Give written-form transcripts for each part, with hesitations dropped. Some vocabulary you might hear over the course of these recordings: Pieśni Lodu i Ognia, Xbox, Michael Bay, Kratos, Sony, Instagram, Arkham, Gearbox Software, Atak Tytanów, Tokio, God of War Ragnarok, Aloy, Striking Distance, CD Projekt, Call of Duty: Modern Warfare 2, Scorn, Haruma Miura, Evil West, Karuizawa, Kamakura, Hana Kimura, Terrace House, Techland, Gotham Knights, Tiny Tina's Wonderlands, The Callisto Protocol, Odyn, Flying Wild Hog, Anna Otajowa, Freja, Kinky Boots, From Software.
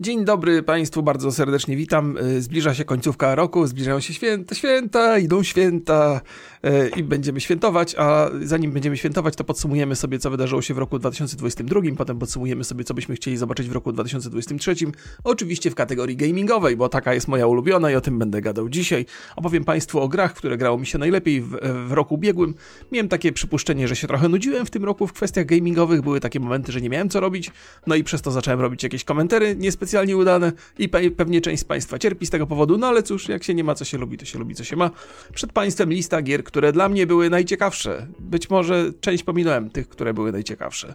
Dzień dobry Państwu, bardzo serdecznie witam. Zbliża się końcówka roku, zbliżają się święta, idą święta i będziemy świętować, a zanim będziemy świętować, to podsumujemy sobie, co wydarzyło się w roku 2022, potem podsumujemy sobie, co byśmy chcieli zobaczyć w roku 2023, oczywiście w kategorii gamingowej, bo taka jest moja ulubiona i o tym będę gadał dzisiaj. Opowiem Państwu o grach, które grało mi się najlepiej w roku ubiegłym. Miałem takie przypuszczenie, że się trochę nudziłem w tym roku w kwestiach gamingowych, były takie momenty, że nie miałem co robić, no i przez to zacząłem robić jakieś komentary, niespecjalnie udane i pewnie część z Państwa cierpi z tego powodu, no ale cóż, jak się nie ma co się lubi, to się lubi co się ma. Przed Państwem lista gier, które dla mnie były najciekawsze. Być może część pominąłem tych, które były najciekawsze.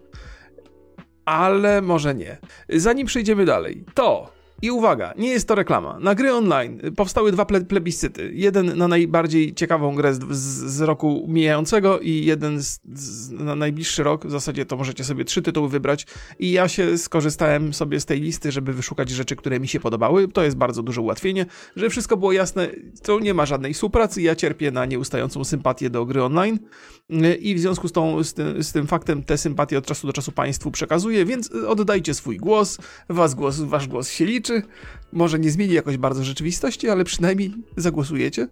Ale może nie. Zanim przejdziemy dalej, to... I uwaga, nie jest to reklama. Na gry online powstały dwa plebiscyty. Jeden na najbardziej ciekawą grę z roku mijającego i jeden na najbliższy rok. W zasadzie to możecie sobie 3 tytuły wybrać. I ja się skorzystałem sobie z tej listy, żeby wyszukać rzeczy, które mi się podobały. To jest bardzo duże ułatwienie, że wszystko było jasne. To nie ma żadnej współpracy. Ja cierpię na nieustającą sympatię do gry online. I w związku z tym faktem te sympatie od czasu do czasu Państwu przekazuję, więc oddajcie swój głos. Wasz głos się liczy. Może nie zmieni jakoś bardzo rzeczywistości, ale przynajmniej zagłosujecie.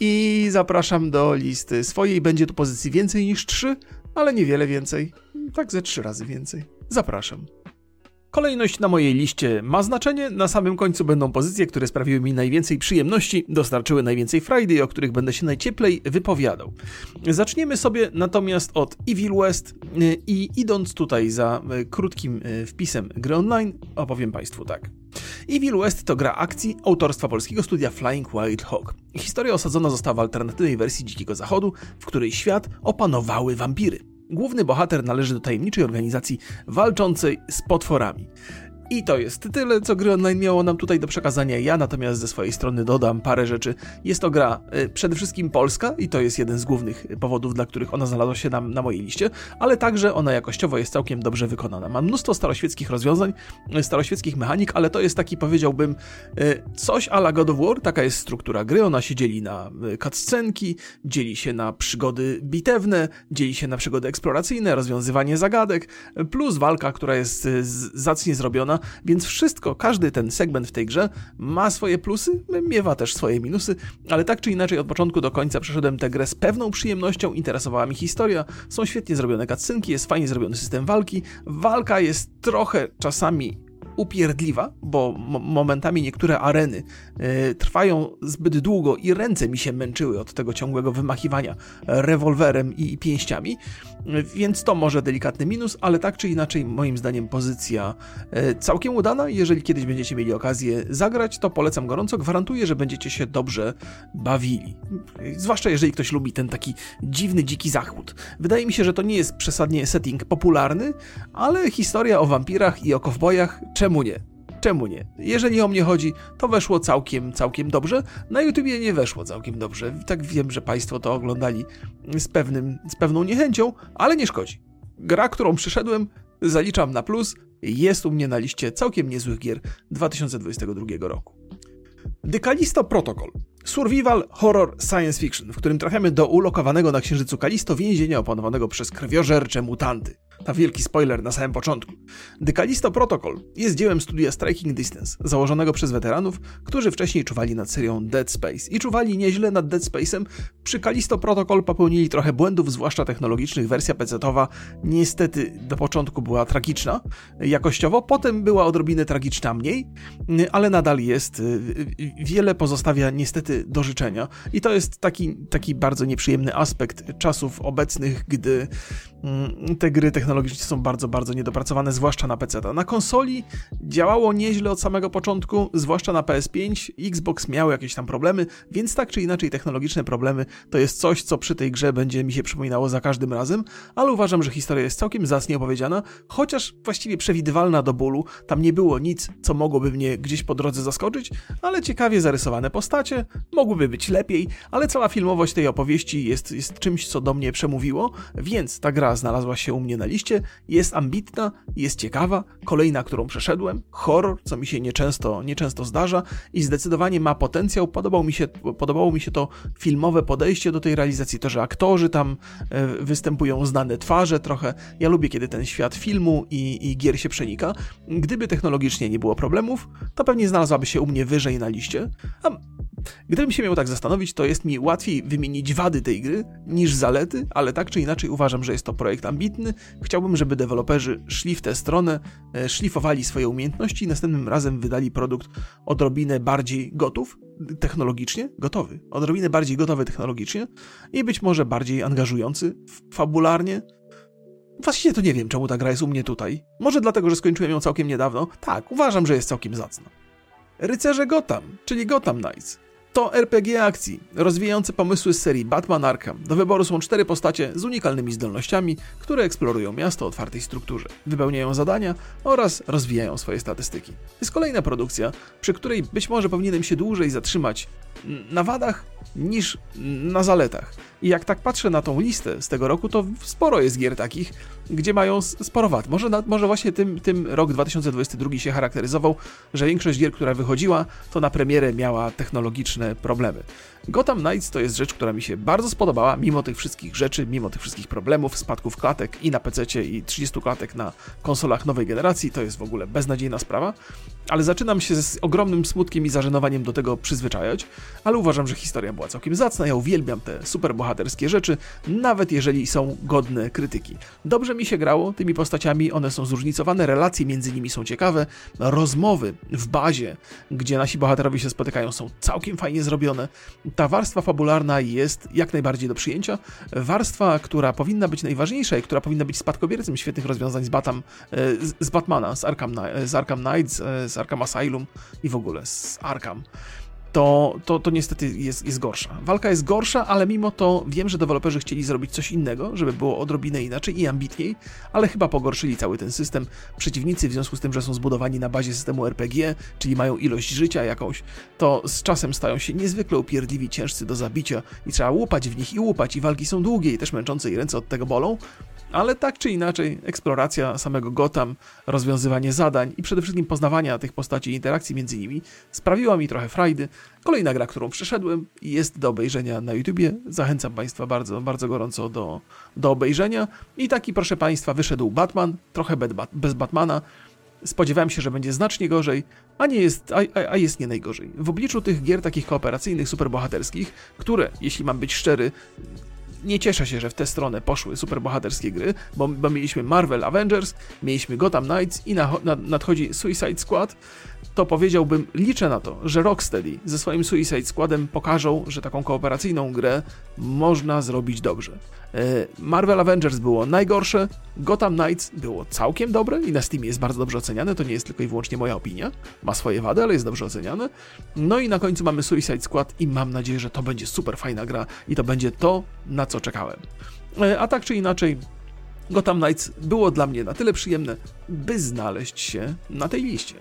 I zapraszam do listy swojej. Będzie tu pozycji więcej niż 3, ale niewiele więcej. Tak ze 3 razy więcej. Zapraszam. Kolejność na mojej liście ma znaczenie. Na samym końcu będą pozycje, które sprawiły mi najwięcej przyjemności, dostarczyły najwięcej frajdy, o których będę się najcieplej wypowiadał. Zaczniemy sobie natomiast od Evil West i idąc tutaj za krótkim wpisem gry online, opowiem Państwu tak. Evil West to gra akcji autorstwa polskiego studia Flying Wild Hog. Historia osadzona została w alternatywnej wersji Dzikiego Zachodu, w której świat opanowały wampiry. Główny bohater należy do tajemniczej organizacji walczącej z potworami. I to jest tyle, co gry online miało nam tutaj do przekazania. Ja natomiast ze swojej strony dodam parę rzeczy. Jest to gra przede wszystkim polska i to jest jeden z głównych powodów, dla których ona znalazła się na mojej liście, ale także ona jakościowo jest całkiem dobrze wykonana. Ma mnóstwo staroświeckich rozwiązań, staroświeckich mechanik, ale to jest taki, powiedziałbym, coś a la God of War. Taka jest struktura gry, ona się dzieli na cutscenki, dzieli się na przygody bitewne, dzieli się na przygody eksploracyjne, rozwiązywanie zagadek, plus walka, która jest zacnie zrobiona. Więc wszystko, każdy ten segment w tej grze ma swoje plusy, miewa też swoje minusy, ale tak czy inaczej od początku do końca przeszedłem tę grę z pewną przyjemnością, interesowała mi historia, są świetnie zrobione cutscenki, jest fajnie zrobiony system walki, walka jest trochę czasami upierdliwa, bo momentami niektóre areny trwają zbyt długo i ręce mi się męczyły od tego ciągłego wymachiwania rewolwerem i pięściami, więc to może delikatny minus, ale tak czy inaczej moim zdaniem pozycja całkiem udana. Jeżeli kiedyś będziecie mieli okazję zagrać, to polecam gorąco, gwarantuję, że będziecie się dobrze bawili. Zwłaszcza jeżeli ktoś lubi ten taki dziwny, dziki zachód. Wydaje mi się, że to nie jest przesadnie setting popularny, ale historia o wampirach i o kowbojach, czemu nie? Czemu nie? Jeżeli o mnie chodzi, to weszło całkiem dobrze. Na YouTubie nie weszło całkiem dobrze. Tak wiem, że Państwo to oglądali z pewną niechęcią, ale nie szkodzi. Gra, którą przyszedłem, zaliczam na plus. Jest u mnie na liście całkiem niezłych gier 2022 roku. The Callisto Protocol. Survival, horror, science fiction, w którym trafiamy do ulokowanego na księżycu Kalisto więzienia opanowanego przez krwiożercze mutanty. Ta wielki spoiler na samym początku. The Callisto Protocol jest dziełem studia Striking Distance, założonego przez weteranów, którzy wcześniej czuwali nad serią Dead Space. I czuwali nieźle nad Dead Space'em. Przy Callisto Protocol popełnili trochę błędów, zwłaszcza technologicznych. Wersja PC-owa niestety do początku była tragiczna jakościowo, potem była odrobinę tragiczna mniej, ale nadal jest. Wiele pozostawia niestety do życzenia. I to jest taki bardzo nieprzyjemny aspekt czasów obecnych, gdy te gry technologicznie są bardzo niedopracowane, zwłaszcza na PC-ta. Na konsoli działało nieźle od samego początku, zwłaszcza na PS5, Xbox miał jakieś tam problemy, więc tak czy inaczej technologiczne problemy to jest coś, co przy tej grze będzie mi się przypominało za każdym razem, ale uważam, że historia jest całkiem zacnie opowiedziana, chociaż właściwie przewidywalna do bólu, tam nie było nic, co mogłoby mnie gdzieś po drodze zaskoczyć, ale ciekawie zarysowane postacie, Mogłyby być lepiej, ale cała filmowość tej opowieści jest czymś, co do mnie przemówiło, więc ta gra znalazła się u mnie na liście, jest ambitna, jest ciekawa, kolejna, którą przeszedłem, horror, co mi się nieczęsto zdarza i zdecydowanie ma potencjał. Podobało mi się to filmowe podejście do tej realizacji, to, że aktorzy tam występują znane twarze trochę. Ja lubię, kiedy ten świat filmu i gier się przenika. Gdyby technologicznie nie było problemów, to pewnie znalazłaby się u mnie wyżej na liście. A gdybym się miał tak zastanowić, to jest mi łatwiej wymienić wady tej gry niż zalety, ale tak czy inaczej uważam, że jest to projekt ambitny. Chciałbym, żeby deweloperzy szli w tę stronę, szlifowali swoje umiejętności i następnym razem wydali produkt odrobinę bardziej gotów technologicznie, i być może bardziej angażujący fabularnie. Właściwie to nie wiem, czemu ta gra jest u mnie tutaj. Może dlatego, że skończyłem ją całkiem niedawno? Tak, uważam, że jest całkiem zacna. Rycerze Gotham, czyli Gotham Knights. To RPG akcji, rozwijające pomysły z serii Batman Arkham. Do wyboru są 4 postacie z unikalnymi zdolnościami, które eksplorują miasto o otwartej strukturze, wypełniają zadania oraz rozwijają swoje statystyki. Jest kolejna produkcja, przy której być może powinienem się dłużej zatrzymać na wadach niż na zaletach. I jak tak patrzę na tą listę z tego roku, to sporo jest gier takich, gdzie mają sporo wad. Może właśnie tym rok 2022 się charakteryzował, że większość gier, która wychodziła, to na premierę miała technologiczne problemy. Gotham Knights to jest rzecz, która mi się bardzo spodobała, mimo tych wszystkich rzeczy, mimo tych wszystkich problemów, spadków klatek i na PC-cie i 30 klatek na konsolach nowej generacji, to jest w ogóle beznadziejna sprawa, ale zaczynam się z ogromnym smutkiem i zażenowaniem do tego przyzwyczajać, ale uważam, że historia była całkiem zacna, ja uwielbiam te superbohaterskie rzeczy, nawet jeżeli są godne krytyki. Dobrze mi się grało tymi postaciami, one są zróżnicowane, relacje między nimi są ciekawe, rozmowy w bazie, gdzie nasi bohaterowie się spotykają, są całkiem fajnie zrobione. Ta warstwa fabularna jest jak najbardziej do przyjęcia. Warstwa, która powinna być najważniejsza i która powinna być spadkobiercą świetnych rozwiązań z Batmana, z Arkham Knights, z Arkham Asylum i w ogóle z Arkham. To niestety jest gorsza. Walka jest gorsza, ale mimo to wiem, że deweloperzy chcieli zrobić coś innego, żeby było odrobinę inaczej i ambitniej, ale chyba pogorszyli cały ten system. Przeciwnicy w związku z tym, że są zbudowani na bazie systemu RPG, czyli mają ilość życia jakąś, to z czasem stają się niezwykle upierdliwi, ciężcy do zabicia i trzeba łupać w nich i walki są długie i też męczące i ręce od tego bolą. Ale tak czy inaczej, eksploracja samego Gotham, rozwiązywanie zadań i przede wszystkim poznawania tych postaci i interakcji między nimi sprawiła mi trochę frajdy. Kolejna gra, którą przeszedłem, jest do obejrzenia na YouTubie. Zachęcam Państwa bardzo, bardzo gorąco do obejrzenia. I taki, proszę Państwa, wyszedł Batman, trochę bez Batmana. Spodziewałem się, że będzie znacznie gorzej, a jest nie najgorzej. W obliczu tych gier takich kooperacyjnych, superbohaterskich, które, jeśli mam być szczery, nie cieszę się, że w tę stronę poszły superbohaterskie gry, bo mieliśmy Marvel Avengers, mieliśmy Gotham Knights i nadchodzi Suicide Squad, to powiedziałbym, liczę na to, że Rocksteady ze swoim Suicide Squadem pokażą, że taką kooperacyjną grę można zrobić dobrze. Marvel Avengers było najgorsze, Gotham Knights było całkiem dobre i na Steamie jest bardzo dobrze oceniane, to nie jest tylko i wyłącznie moja opinia, ma swoje wady, ale jest dobrze oceniane. No i na końcu mamy Suicide Squad i mam nadzieję, że to będzie super fajna gra i to będzie to, na co czekałem. A tak czy inaczej, Gotham Knights było dla mnie na tyle przyjemne, by znaleźć się na tej liście.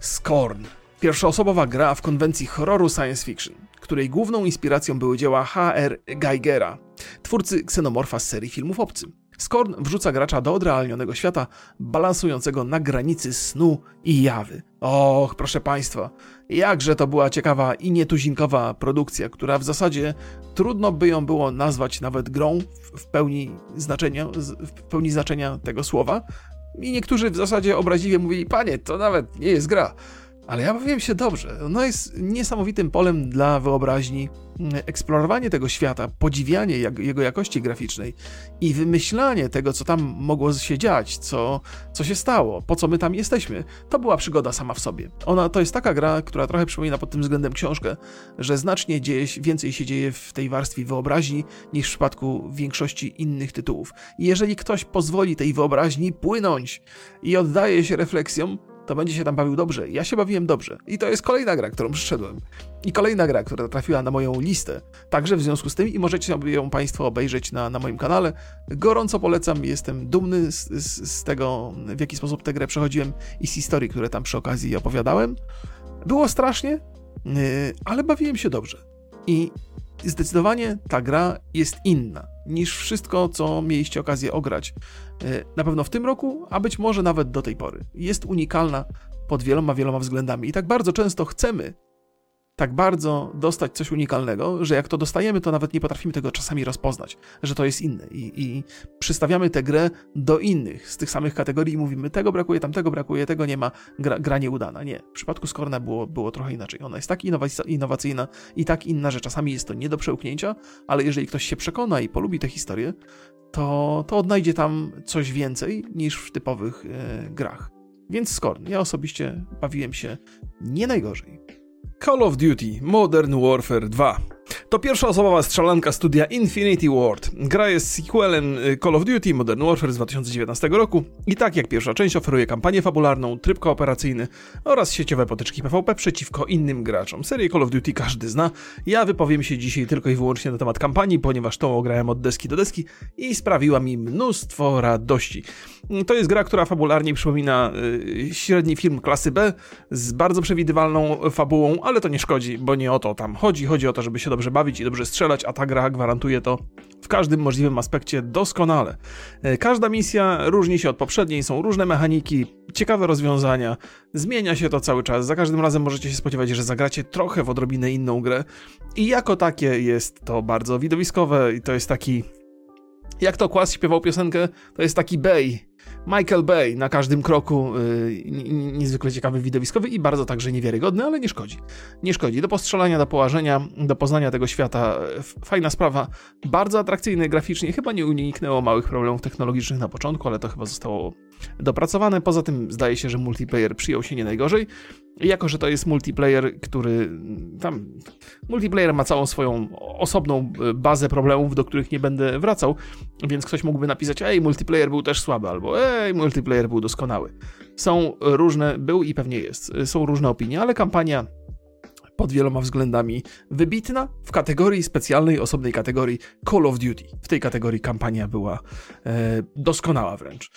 Scorn. Pierwszoosobowa gra w konwencji horroru science fiction, której główną inspiracją były dzieła H.R. Gigera, twórcy Ksenomorfa z serii filmów Obcy. Scorn wrzuca gracza do odrealnionego świata, balansującego na granicy snu i jawy. Och, proszę Państwa, jakże to była ciekawa i nietuzinkowa produkcja, która w zasadzie trudno by ją było nazwać nawet grą w pełni znaczenia tego słowa. I niektórzy w zasadzie obraźliwie mówili, panie, to nawet nie jest gra. Ale ja bawiłem się dobrze. Ona jest niesamowitym polem dla wyobraźni. Eksplorowanie tego świata, podziwianie jego jakości graficznej i wymyślanie tego, co tam mogło się dziać, co się stało, po co my tam jesteśmy, to była przygoda sama w sobie. To jest taka gra, która trochę przypomina pod tym względem książkę, że znacznie więcej się dzieje w tej warstwie wyobraźni niż w przypadku większości innych tytułów. I jeżeli ktoś pozwoli tej wyobraźni płynąć i oddaje się refleksjom, to będzie się tam bawił dobrze. Ja się bawiłem dobrze. I to jest kolejna gra, którą przyszedłem. I kolejna gra, która trafiła na moją listę. Także w związku z tym i możecie ją Państwo obejrzeć na moim kanale. Gorąco polecam. Jestem dumny z tego, w jaki sposób tę grę przechodziłem i z historii, które tam przy okazji opowiadałem. Było strasznie, ale bawiłem się dobrze. I zdecydowanie ta gra jest inna niż wszystko, co mieliście okazję ograć. Na pewno w tym roku, a być może nawet do tej pory. Jest unikalna pod wieloma, wieloma względami. I tak bardzo często chcemy tak bardzo dostać coś unikalnego, że jak to dostajemy, to nawet nie potrafimy tego czasami rozpoznać, że to jest inne. I przystawiamy tę grę do innych z tych samych kategorii i mówimy, tego brakuje, tamtego brakuje, tego nie ma, gra nieudana. Nie, w przypadku Scorna było trochę inaczej. Ona jest tak innowacyjna i tak inna, że czasami jest to nie do przełknięcia, ale jeżeli ktoś się przekona i polubi tę historię, to odnajdzie tam coś więcej niż w typowych grach. Więc Scorn. Ja osobiście bawiłem się nie najgorzej. Call of Duty: Modern Warfare 2 to pierwszoosobowa strzelanka studia Infinity Ward. Gra jest sequelem Call of Duty: Modern Warfare z 2019 roku i tak jak pierwsza część oferuje kampanię fabularną, tryb kooperacyjny oraz sieciowe potyczki PvP przeciwko innym graczom. Serię Call of Duty każdy zna. Ja wypowiem się dzisiaj tylko i wyłącznie na temat kampanii, ponieważ tą grałem od deski do deski i sprawiła mi mnóstwo radości. To jest gra, która fabularnie przypomina średni film klasy B z bardzo przewidywalną fabułą, ale to nie szkodzi, bo nie o to tam chodzi. Chodzi o to, żeby się dobrze bawić i dobrze strzelać, a ta gra gwarantuje to w każdym możliwym aspekcie doskonale. Każda misja różni się od poprzedniej, są różne mechaniki, ciekawe rozwiązania, zmienia się to cały czas, za każdym razem możecie się spodziewać, że zagracie trochę w odrobinę inną grę i jako takie jest to bardzo widowiskowe i to jest taki, jak to Kłas śpiewał piosenkę, to jest taki Michael Bay na każdym kroku, niezwykle ciekawy, widowiskowy i bardzo także niewiarygodny, ale nie szkodzi. Nie szkodzi. Do postrzelania, do połażenia, do poznania tego świata. Fajna sprawa, bardzo atrakcyjny graficznie. Chyba nie uniknęło małych problemów technologicznych na początku, ale to chyba zostało dopracowane. Poza tym zdaje się, że multiplayer przyjął się nie najgorzej. Jako że to jest multiplayer, który tam... Multiplayer ma całą swoją osobną bazę problemów, do których nie będę wracał, więc ktoś mógłby napisać, multiplayer był też słaby, albo multiplayer był doskonały. Był i pewnie jest. Są różne opinie, ale kampania pod wieloma względami wybitna w kategorii specjalnej, osobnej kategorii Call of Duty. W tej kategorii kampania była doskonała wręcz.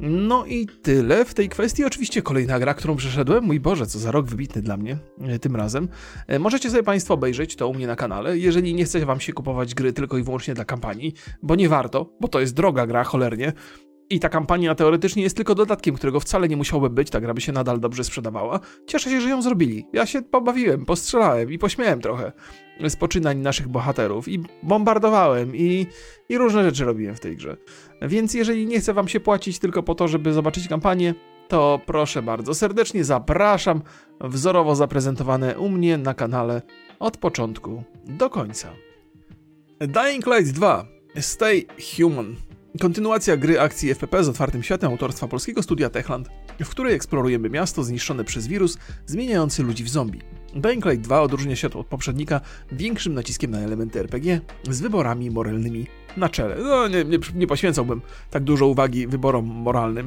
No i tyle w tej kwestii. Oczywiście kolejna gra, którą przeszedłem. Mój Boże, co za rok wybitny dla mnie tym razem. Możecie sobie Państwo obejrzeć to u mnie na kanale. Jeżeli nie chce Wam się kupować gry tylko i wyłącznie dla kampanii, bo nie warto, bo to jest droga gra, cholernie. I ta kampania teoretycznie jest tylko dodatkiem, którego wcale nie musiałoby być, ta gra by się nadal dobrze sprzedawała. Cieszę się, że ją zrobili. Ja się pobawiłem, postrzelałem i pośmiałem trochę z poczynań naszych bohaterów i bombardowałem i różne rzeczy robiłem w tej grze. Więc jeżeli nie chce wam się płacić tylko po to, żeby zobaczyć kampanię, to proszę bardzo, serdecznie zapraszam. Wzorowo zaprezentowane u mnie na kanale od początku do końca. Dying Light 2 Stay Human. Kontynuacja gry akcji FPP z otwartym światem autorstwa polskiego studia Techland, w której eksplorujemy miasto zniszczone przez wirus zmieniający ludzi w zombie. Dying Light 2 odróżnia się od poprzednika większym naciskiem na elementy RPG z wyborami moralnymi na czele. No, nie poświęcałbym tak dużo uwagi wyborom moralnym.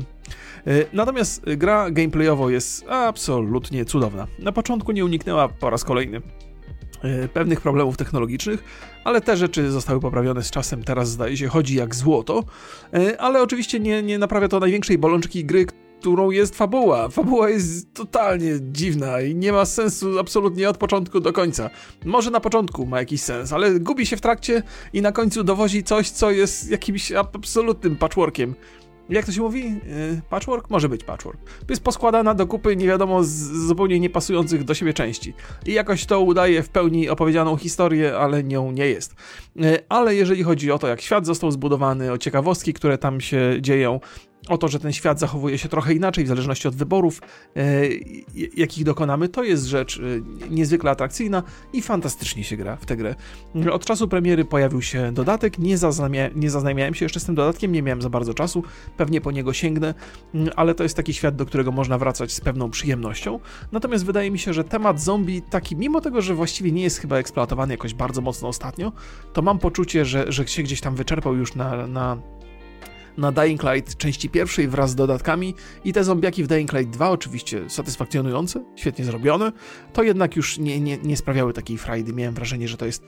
Natomiast gra gameplayowo jest absolutnie cudowna. Na początku nie uniknęła po raz kolejny pewnych problemów technologicznych, ale te rzeczy zostały poprawione z czasem, teraz zdaje się chodzi jak złoto, ale oczywiście nie naprawia to największej bolączki gry, którą jest fabuła. Fabuła jest totalnie dziwna i nie ma sensu absolutnie od początku do końca. Może na początku ma jakiś sens, ale gubi się w trakcie i na końcu dowozi coś, co jest jakimś absolutnym patchworkiem. Jak to się mówi? Patchwork? Może być patchwork. Jest poskładana do kupy nie wiadomo z zupełnie niepasujących do siebie części. I jakoś to udaje w pełni opowiedzianą historię, ale nią nie jest. Ale jeżeli chodzi o to, jak świat został zbudowany, o ciekawostki, które tam się dzieją, o to, że ten świat zachowuje się trochę inaczej w zależności od wyborów, jakich dokonamy, to jest rzecz niezwykle atrakcyjna i fantastycznie się gra w tę grę. Od czasu premiery pojawił się dodatek, nie zaznajmiałem się jeszcze z tym dodatkiem, nie miałem za bardzo czasu, pewnie po niego sięgnę, ale to jest taki świat, do którego można wracać z pewną przyjemnością. Natomiast wydaje mi się, że temat zombie taki, mimo tego, że właściwie nie jest chyba eksploatowany jakoś bardzo mocno ostatnio, to mam poczucie, że się gdzieś tam wyczerpał już na Dying Light części pierwszej wraz z dodatkami i te zombiaki w Dying Light 2 oczywiście satysfakcjonujące, świetnie zrobione, to jednak już nie sprawiały takiej frajdy. Miałem wrażenie, że to jest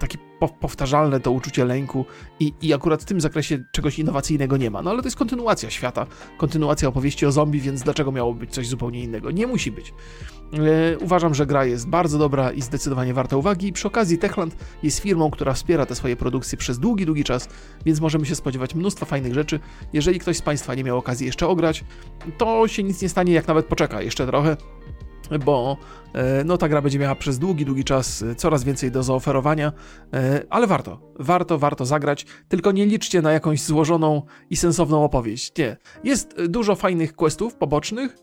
taki powtarzalne to uczucie lęku i akurat w tym zakresie czegoś innowacyjnego nie ma. No ale to jest kontynuacja świata, kontynuacja opowieści o zombie, więc dlaczego miało być coś zupełnie innego? Nie musi być. Uważam, że gra jest bardzo dobra i zdecydowanie warta uwagi. Przy okazji Techland jest firmą, która wspiera te swoje produkcje przez długi czas, więc możemy się spodziewać mnóstwa fajnych rzeczy. Jeżeli ktoś z Państwa nie miał okazji jeszcze ograć, to się nic nie stanie, jak nawet poczeka jeszcze trochę, bo no, ta gra będzie miała przez długi czas coraz więcej do zaoferowania, ale warto zagrać, tylko nie liczcie na jakąś złożoną i sensowną opowieść. Nie. Jest dużo fajnych questów pobocznych,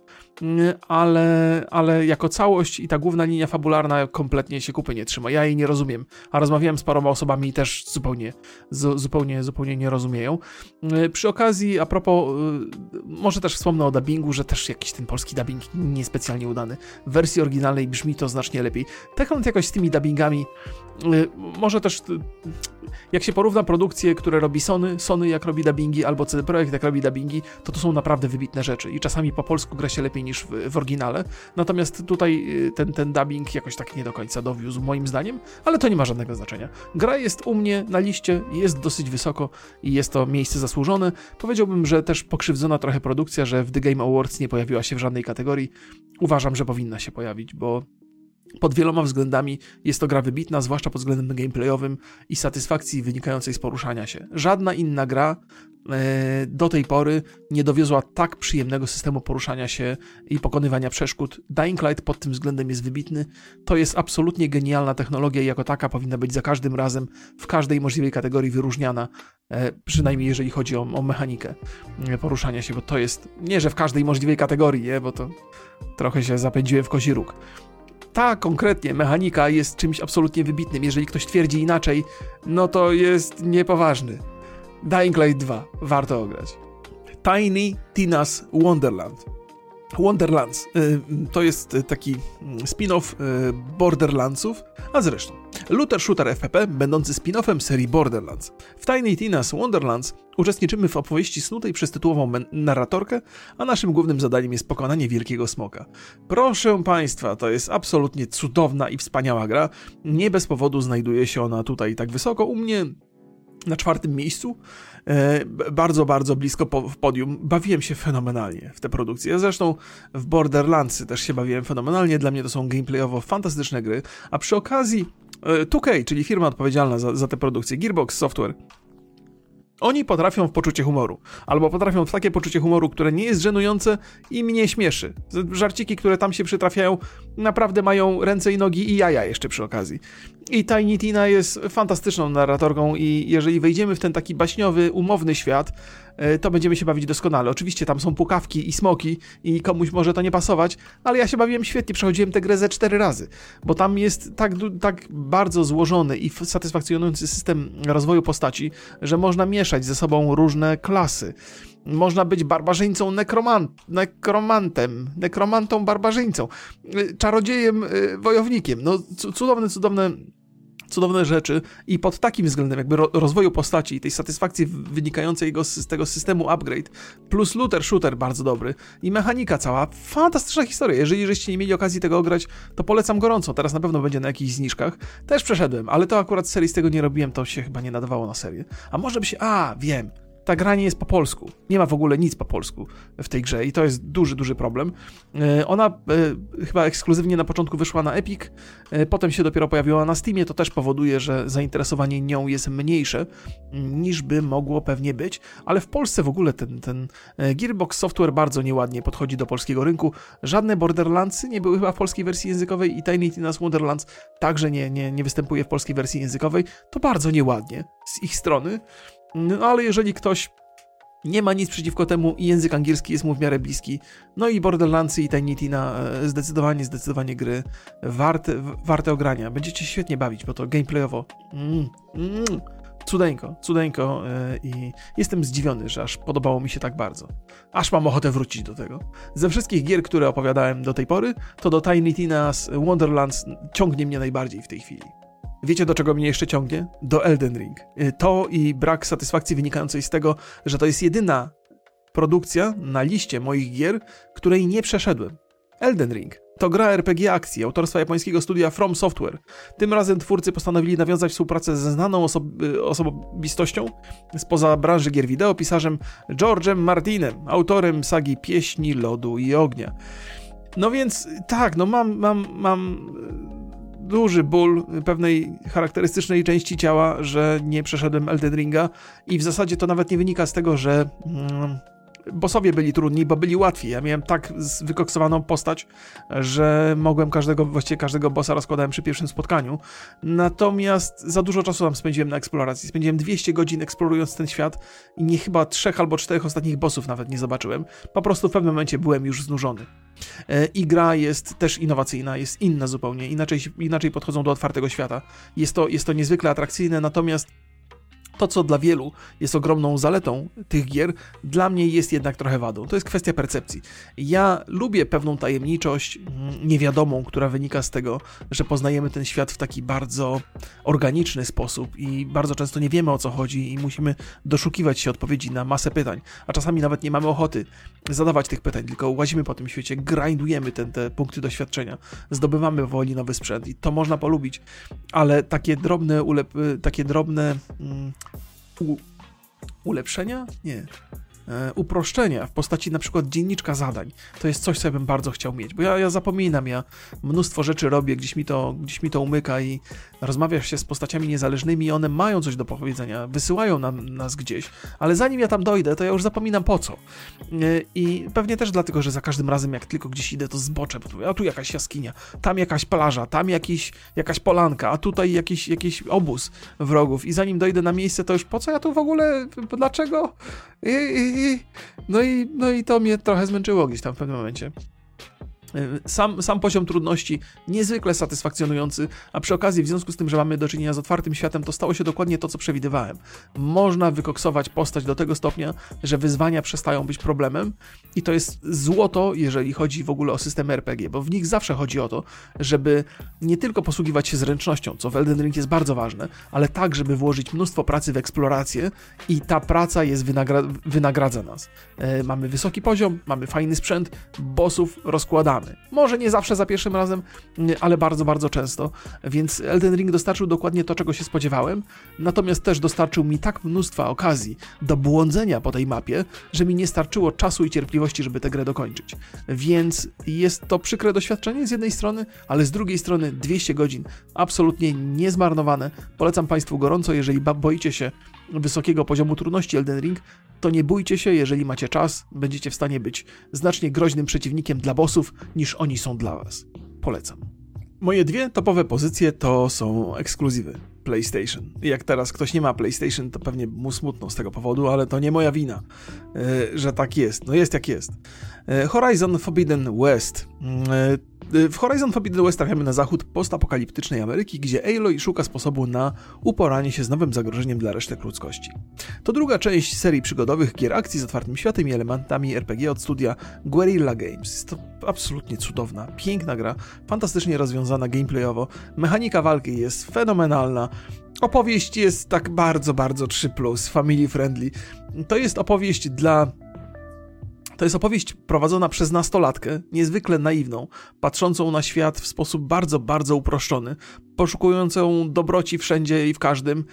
ale jako całość i ta główna linia fabularna kompletnie się kupy nie trzyma. Ja jej nie rozumiem, a rozmawiałem z paroma osobami i też zupełnie nie rozumieją. Przy okazji, a propos, może też wspomnę o dubbingu, że też jakiś ten polski dubbing niespecjalnie udany. W wersji oryginalnej brzmi to znacznie lepiej. Techland jakoś z tymi dubbingami, może też jak się porówna produkcje, które robi Sony jak robi dubbingi, albo CD Projekt jak robi dubbingi, to są naprawdę wybitne rzeczy i czasami po polsku gra się lepiej niż w oryginale, natomiast tutaj ten dubbing jakoś tak nie do końca dowiózł moim zdaniem, ale to nie ma żadnego znaczenia. Gra jest u mnie na liście, jest dosyć wysoko i jest to miejsce zasłużone. Powiedziałbym, że też pokrzywdzona trochę produkcja, że w The Game Awards nie pojawiła się w żadnej kategorii. Uważam, że powinna się pojawić, bo pod wieloma względami jest to gra wybitna, zwłaszcza pod względem gameplayowym i satysfakcji wynikającej z poruszania się. Żadna inna gra do tej pory nie dowiozła tak przyjemnego systemu poruszania się i pokonywania przeszkód. Dying Light pod tym względem jest wybitny. To jest absolutnie genialna technologia i jako taka powinna być za każdym razem w każdej możliwej kategorii wyróżniana, przynajmniej jeżeli chodzi o mechanikę poruszania się, bo to jest nie, że w każdej możliwej kategorii, bo to trochę się zapędziłem w kozi róg. Ta konkretnie mechanika jest czymś absolutnie wybitnym. Jeżeli ktoś twierdzi inaczej, no to jest niepoważny. Dying Light 2. Warto ograć. Tiny Tina's Wonderlands. To jest taki spin-off Borderlandsów, a zresztą looter shooter FPP będący spin-offem serii Borderlands. W Tiny Tina's Wonderlands uczestniczymy w opowieści snutej przez tytułową narratorkę, a naszym głównym zadaniem jest pokonanie wielkiego smoka. Proszę Państwa, to jest absolutnie cudowna i wspaniała gra. Nie bez powodu znajduje się ona tutaj tak wysoko u mnie, na 4. miejscu, bardzo blisko w podium. Bawiłem się fenomenalnie w te produkcje. Ja zresztą w Borderlandsy też się bawiłem fenomenalnie. Dla mnie to są gameplayowo fantastyczne gry, a przy okazji 2K, czyli firma odpowiedzialna za te produkcje, Gearbox Software, oni potrafią w poczucie humoru, albo potrafią w takie poczucie humoru, które nie jest żenujące i mnie śmieszy. Żarciki, które tam się przytrafiają, naprawdę mają ręce i nogi i jaja jeszcze przy okazji. I Tiny Tina jest fantastyczną narratorką i jeżeli wejdziemy w ten taki baśniowy, umowny świat, to będziemy się bawić doskonale. Oczywiście tam są pukawki i smoki i komuś może to nie pasować, ale ja się bawiłem świetnie, przechodziłem tę grę ze 4 razy, bo tam jest tak bardzo złożony i satysfakcjonujący system rozwoju postaci, że można mieszać ze sobą różne klasy. Można być barbarzyńcą, nekromantą, barbarzyńcą, czarodziejem, wojownikiem. No cudowne rzeczy i pod takim względem jakby rozwoju postaci i tej satysfakcji wynikającej z tego systemu upgrade, plus looter shooter bardzo dobry i mechanika cała, fantastyczna historia. Jeżeli żeście nie mieli okazji tego grać, to polecam gorąco, teraz na pewno będzie na jakichś zniżkach. Też przeszedłem, ale to akurat serii z tego nie robiłem, to się chyba nie nadawało na serię. A może by się... wiem. Ta gra nie jest po polsku. Nie ma w ogóle nic po polsku w tej grze i to jest duży problem. Ona chyba ekskluzywnie na początku wyszła na Epic, potem się dopiero pojawiła na Steamie, to też powoduje, że zainteresowanie nią jest mniejsze niż by mogło pewnie być, ale w Polsce w ogóle ten Gearbox Software bardzo nieładnie podchodzi do polskiego rynku. Żadne Borderlandsy nie były chyba w polskiej wersji językowej i Tiny Tina's Wonderlands także nie występuje w polskiej wersji językowej. To bardzo nieładnie z ich strony. No ale jeżeli ktoś nie ma nic przeciwko temu i język angielski jest mu w miarę bliski, no i Borderlands i Tiny Tina zdecydowanie gry warte ogrania. Będziecie się świetnie bawić, bo to gameplayowo cudeńko i jestem zdziwiony, że aż podobało mi się tak bardzo. Aż mam ochotę wrócić do tego. Ze wszystkich gier, które opowiadałem do tej pory, to do Tiny Tina's Wonderlands ciągnie mnie najbardziej w tej chwili. Wiecie, do czego mnie jeszcze ciągnie? Do Elden Ring. To i brak satysfakcji wynikającej z tego, że to jest jedyna produkcja na liście moich gier, której nie przeszedłem. Elden Ring. To gra RPG akcji autorstwa japońskiego studia From Software. Tym razem twórcy postanowili nawiązać współpracę ze znaną osobistością spoza branży gier wideo, pisarzem George'em Martinem, autorem sagi Pieśni Lodu i Ognia. No więc tak, no mam duży ból pewnej charakterystycznej części ciała, że nie przeszedłem Elden Ringa i w zasadzie to nawet nie wynika z tego, że... Bossowie byli trudni, bo byli łatwi. Ja miałem tak wykoksowaną postać, że mogłem właściwie każdego bossa rozkładałem przy pierwszym spotkaniu. Natomiast za dużo czasu tam spędziłem na eksploracji. Spędziłem 200 godzin eksplorując ten świat i nie chyba 3 albo 4 ostatnich bossów nawet nie zobaczyłem. Po prostu w pewnym momencie byłem już znużony. I gra jest też innowacyjna, jest inna zupełnie. Inaczej podchodzą do otwartego świata. Jest to niezwykle atrakcyjne, natomiast to, co dla wielu jest ogromną zaletą tych gier, dla mnie jest jednak trochę wadą. To jest kwestia percepcji. Ja lubię pewną tajemniczość niewiadomą, która wynika z tego, że poznajemy ten świat w taki bardzo organiczny sposób i bardzo często nie wiemy, o co chodzi i musimy doszukiwać się odpowiedzi na masę pytań, a czasami nawet nie mamy ochoty zadawać tych pytań, tylko łazimy po tym świecie, grindujemy te punkty doświadczenia, zdobywamy powoli nowy sprzęt i to można polubić, ale takie drobne uproszczenia w postaci na przykład dzienniczka zadań. To jest coś, co ja bym bardzo chciał mieć, bo ja zapominam, ja mnóstwo rzeczy robię, gdzieś mi to umyka i rozmawiasz się z postaciami niezależnymi i one mają coś do powiedzenia, wysyłają nas gdzieś, ale zanim ja tam dojdę, to ja już zapominam po co. I pewnie też dlatego, że za każdym razem jak tylko gdzieś idę, to zboczę, bo tu jakaś jaskinia, tam jakaś plaża, tam jakaś polanka, a tutaj jakiś obóz wrogów i zanim dojdę na miejsce, to już po co ja tu w ogóle, dlaczego? No i to mnie trochę zmęczyło gdzieś tam w pewnym momencie. Sam poziom trudności niezwykle satysfakcjonujący, a przy okazji w związku z tym, że mamy do czynienia z otwartym światem, to stało się dokładnie to, co przewidywałem. Można wykoksować postać do tego stopnia, że wyzwania przestają być problemem i to jest złoto, jeżeli chodzi w ogóle o systemy RPG, bo w nich zawsze chodzi o to, żeby nie tylko posługiwać się zręcznością, co w Elden Ring jest bardzo ważne, ale tak, żeby włożyć mnóstwo pracy w eksplorację i ta praca jest wynagradza nas. Mamy wysoki poziom, mamy fajny sprzęt, bossów rozkładamy. Może nie zawsze za pierwszym razem, ale bardzo, bardzo często, więc Elden Ring dostarczył dokładnie to, czego się spodziewałem, natomiast też dostarczył mi tak mnóstwa okazji do błądzenia po tej mapie, że mi nie starczyło czasu i cierpliwości, żeby tę grę dokończyć. Więc jest to przykre doświadczenie z jednej strony, ale z drugiej strony 200 godzin absolutnie niezmarnowane. Polecam Państwu gorąco, jeżeli boicie się wysokiego poziomu trudności Elden Ring, to nie bójcie się, jeżeli macie czas, będziecie w stanie być znacznie groźnym przeciwnikiem dla bossów, niż oni są dla was. Polecam. Moje dwie topowe pozycje to są ekskluzywy PlayStation. Jak teraz ktoś nie ma PlayStation, to pewnie mu smutno z tego powodu, ale to nie moja wina, że tak jest. No jest jak jest. Horizon Forbidden West. W Horizon Forbidden West trafiamy na zachód postapokaliptycznej Ameryki, gdzie Aloy szuka sposobu na uporanie się z nowym zagrożeniem dla resztek ludzkości. To druga część serii przygodowych gier akcji z otwartym światem i elementami RPG od studia Guerrilla Games. Jest to absolutnie cudowna, piękna gra, fantastycznie rozwiązana gameplayowo, mechanika walki jest fenomenalna, opowieść jest tak bardzo, bardzo 3+, family friendly. To jest opowieść prowadzona przez nastolatkę, niezwykle naiwną, patrzącą na świat w sposób bardzo, bardzo uproszczony, poszukującą dobroci wszędzie i w każdym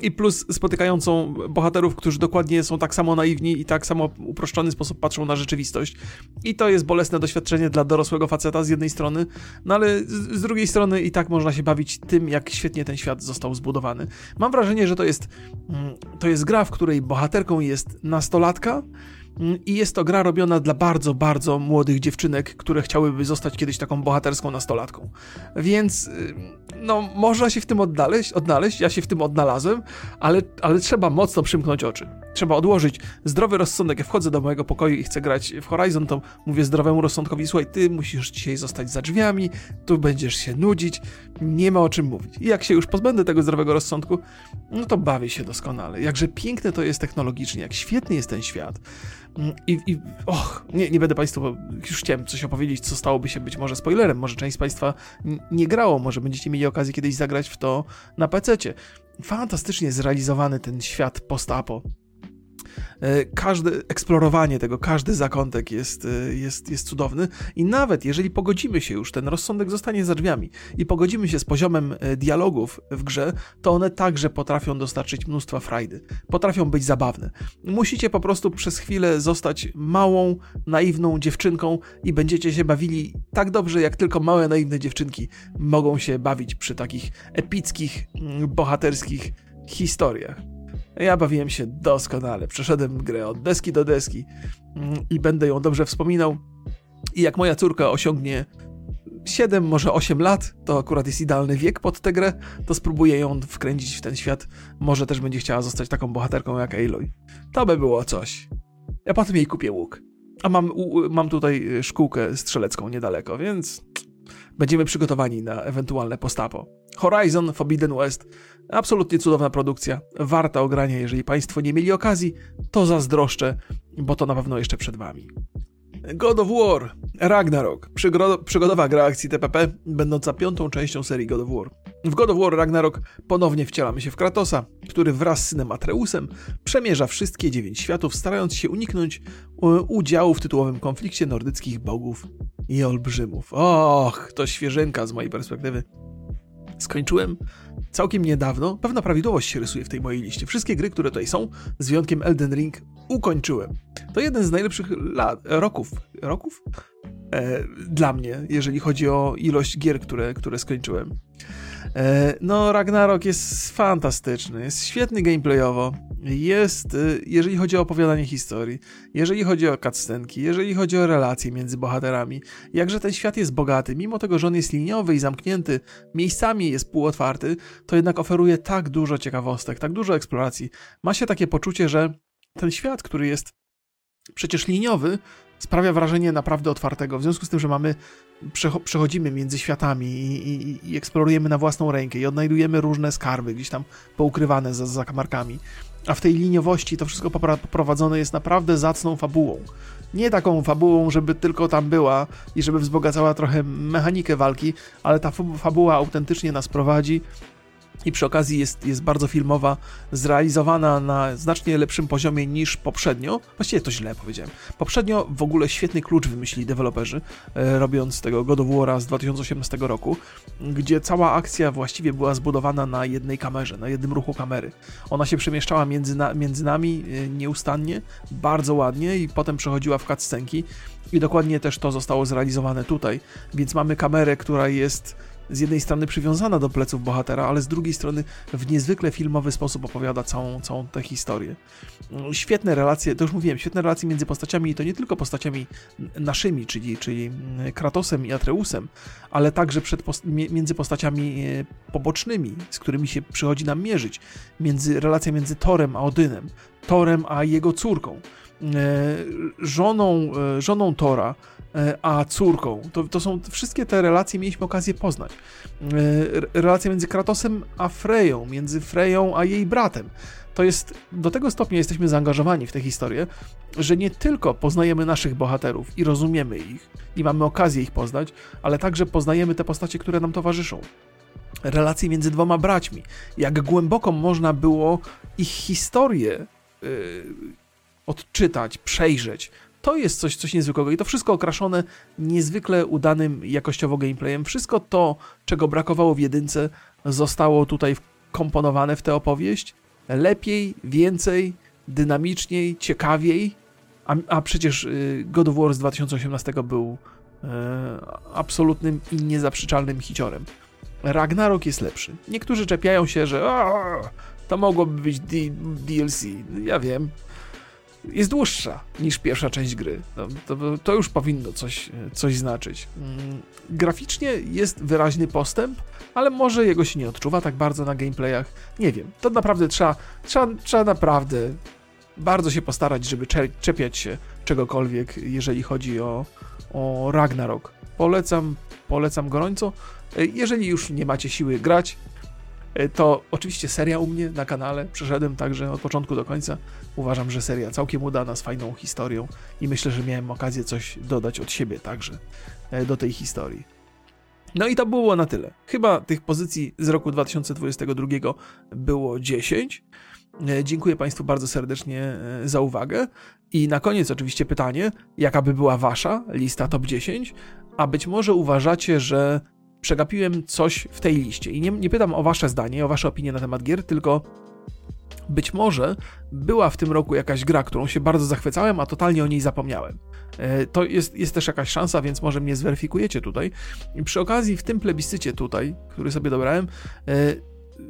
i plus spotykającą bohaterów, którzy dokładnie są tak samo naiwni i tak samo uproszczony sposób patrzą na rzeczywistość. I to jest bolesne doświadczenie dla dorosłego faceta z jednej strony, no ale z drugiej strony i tak można się bawić tym, jak świetnie ten świat został zbudowany. Mam wrażenie, że to jest gra, w której bohaterką jest nastolatka, i jest to gra robiona dla bardzo, bardzo młodych dziewczynek, które chciałyby zostać kiedyś taką bohaterską nastolatką. Więc, no, można się w tym odnaleźć, ja się w tym odnalazłem, ale trzeba mocno przymknąć oczy. Trzeba odłożyć zdrowy rozsądek. Ja wchodzę do mojego pokoju i chcę grać w Horizon, to mówię zdrowemu rozsądkowi, słuchaj, ty musisz dzisiaj zostać za drzwiami, tu będziesz się nudzić, nie ma o czym mówić. I jak się już pozbędę tego zdrowego rozsądku, no to bawię się doskonale. Jakże piękne to jest technologicznie, jak świetny jest ten świat. Nie będę Państwu, bo już chciałem coś opowiedzieć, co stałoby się być może spoilerem, może część z Państwa nie grało, może będziecie mieli okazję kiedyś zagrać w to na PC-cie. Fantastycznie zrealizowany ten świat post-apo. każde eksplorowanie tego, każdy zakątek jest cudowny i nawet jeżeli pogodzimy się już, ten rozsądek zostanie za drzwiami i pogodzimy się z poziomem dialogów w grze, to one także potrafią dostarczyć mnóstwa frajdy, potrafią być zabawne. Musicie po prostu przez chwilę zostać małą, naiwną dziewczynką i będziecie się bawili tak dobrze, jak tylko małe, naiwne dziewczynki mogą się bawić przy takich epickich, bohaterskich historiach. Ja bawiłem się doskonale, przeszedłem grę od deski do deski i będę ją dobrze wspominał. I jak moja córka osiągnie 7, może 8 lat, to akurat jest idealny wiek pod tę grę, to spróbuję ją wkręcić w ten świat. Może też będzie chciała zostać taką bohaterką jak Aloy. To by było coś. Ja potem jej kupię łuk. A mam tutaj szkółkę strzelecką niedaleko, więc będziemy przygotowani na ewentualne postapo. Horizon Forbidden West. Absolutnie cudowna produkcja. Warta ogrania, jeżeli Państwo nie mieli okazji, to zazdroszczę, bo to na pewno jeszcze przed Wami. God of War Ragnarok. Przygodowa gra akcji TPP, będąca 5. częścią serii God of War. W God of War Ragnarok ponownie wcielamy się w Kratosa, który wraz z synem Atreusem przemierza wszystkie 9 światów, starając się uniknąć udziału w tytułowym konflikcie nordyckich bogów i olbrzymów. Och, to świeżynka z mojej perspektywy. Skończyłem całkiem niedawno, pewna prawidłowość się rysuje w tej mojej liście. Wszystkie gry, które tutaj są, z wyjątkiem Elden Ring, ukończyłem. To jeden z najlepszych roków? Dla mnie, jeżeli chodzi o ilość gier, które skończyłem. Ragnarok jest fantastyczny, jest świetny gameplayowo, jest, jeżeli chodzi o opowiadanie historii, jeżeli chodzi o cutscenki, jeżeli chodzi o relacje między bohaterami, jakże ten świat jest bogaty, mimo tego, że on jest liniowy i zamknięty, miejscami jest półotwarty, to jednak oferuje tak dużo ciekawostek, tak dużo eksploracji. Ma się takie poczucie, że ten świat, który jest przecież liniowy, sprawia wrażenie naprawdę otwartego, w związku z tym, że przechodzimy między światami i eksplorujemy na własną rękę i odnajdujemy różne skarby gdzieś tam poukrywane za zakamarkami. A w tej liniowości to wszystko poprowadzone jest naprawdę zacną fabułą. Nie taką fabułą, żeby tylko tam była i żeby wzbogacała trochę mechanikę walki, ale ta fabuła autentycznie nas prowadzi i przy okazji jest bardzo filmowa, zrealizowana na znacznie lepszym poziomie niż poprzednio. Właściwie to źle powiedziałem. Poprzednio w ogóle świetny klucz wymyślili deweloperzy, robiąc tego God of War'a z 2018 roku, gdzie cała akcja właściwie była zbudowana na jednej kamerze, na jednym ruchu kamery. Ona się przemieszczała między nami nieustannie, bardzo ładnie i potem przechodziła w cutscenki i dokładnie też to zostało zrealizowane tutaj, więc mamy kamerę, która jest z jednej strony przywiązana do pleców bohatera, ale z drugiej strony w niezwykle filmowy sposób opowiada całą tę historię. Świetne relacje, to już mówiłem, świetne relacje między postaciami i to nie tylko postaciami naszymi, czyli Kratosem i Atreusem, ale także między postaciami pobocznymi, z którymi się przychodzi nam mierzyć. Relacja między Torem a Odynem, Torem a jego córką, żoną Tora, a córką. To są wszystkie te relacje, mieliśmy okazję poznać. Relacja między Kratosem a Freją, między Freją a jej bratem. To jest, do tego stopnia jesteśmy zaangażowani w tę historię, że nie tylko poznajemy naszych bohaterów i rozumiemy ich i mamy okazję ich poznać, ale także poznajemy te postacie, które nam towarzyszą. Relacje między dwoma braćmi. Jak głęboko można było ich historię odczytać, przejrzeć. To jest coś niezwykłego i to wszystko okraszone niezwykle udanym jakościowo gameplayem. Wszystko to, czego brakowało w jedynce, zostało tutaj wkomponowane w tę opowieść. Lepiej, więcej, dynamiczniej, ciekawiej. A przecież God of War z 2018 był absolutnym i niezaprzeczalnym hiciorem. Ragnarok jest lepszy. Niektórzy czepiają się, że to mogłoby być DLC. Ja wiem. Jest dłuższa niż pierwsza część gry. To już powinno coś znaczyć. Graficznie jest wyraźny postęp, ale może jego się nie odczuwa tak bardzo na gameplayach. Nie wiem, to naprawdę trzeba naprawdę bardzo się postarać, żeby czepiać się czegokolwiek, jeżeli chodzi o Ragnarok. Polecam gorąco. Jeżeli już nie macie siły grać, to oczywiście seria u mnie na kanale, przeszedłem także od początku do końca. Uważam, że seria całkiem udana, z fajną historią i myślę, że miałem okazję coś dodać od siebie także do tej historii. No i to było na tyle. Chyba tych pozycji z roku 2022 było 10. Dziękuję Państwu bardzo serdecznie za uwagę i na koniec oczywiście pytanie, jaka by była Wasza lista top 10, a być może uważacie, że przegapiłem coś w tej liście i nie pytam o Wasze zdanie, o Wasze opinie na temat gier, tylko być może była w tym roku jakaś gra, którą się bardzo zachwycałem, a totalnie o niej zapomniałem. To jest też jakaś szansa, więc może mnie zweryfikujecie tutaj. I przy okazji w tym plebiscycie tutaj, który sobie dobrałem,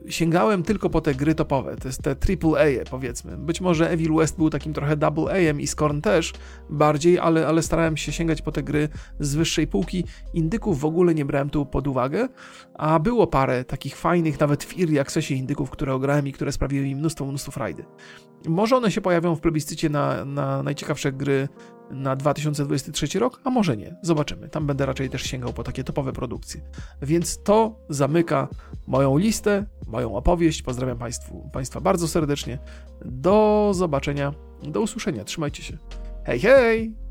sięgałem tylko po te gry topowe, to jest te AAA powiedzmy. Być może Evil West był takim trochę double A i Scorn też bardziej, ale starałem się sięgać po te gry z wyższej półki. Indyków w ogóle nie brałem tu pod uwagę, a było parę takich fajnych, nawet w Early Accessie indyków, które ograłem i które sprawiły mi mnóstwo frajdy. Może one się pojawią w plebiscycie na najciekawsze gry na 2023 rok, a może nie. Zobaczymy. Tam będę raczej też sięgał po takie topowe produkcje. Więc to zamyka moją listę, moją opowieść. Pozdrawiam Państwa bardzo serdecznie. Do zobaczenia, do usłyszenia. Trzymajcie się. Hej, hej!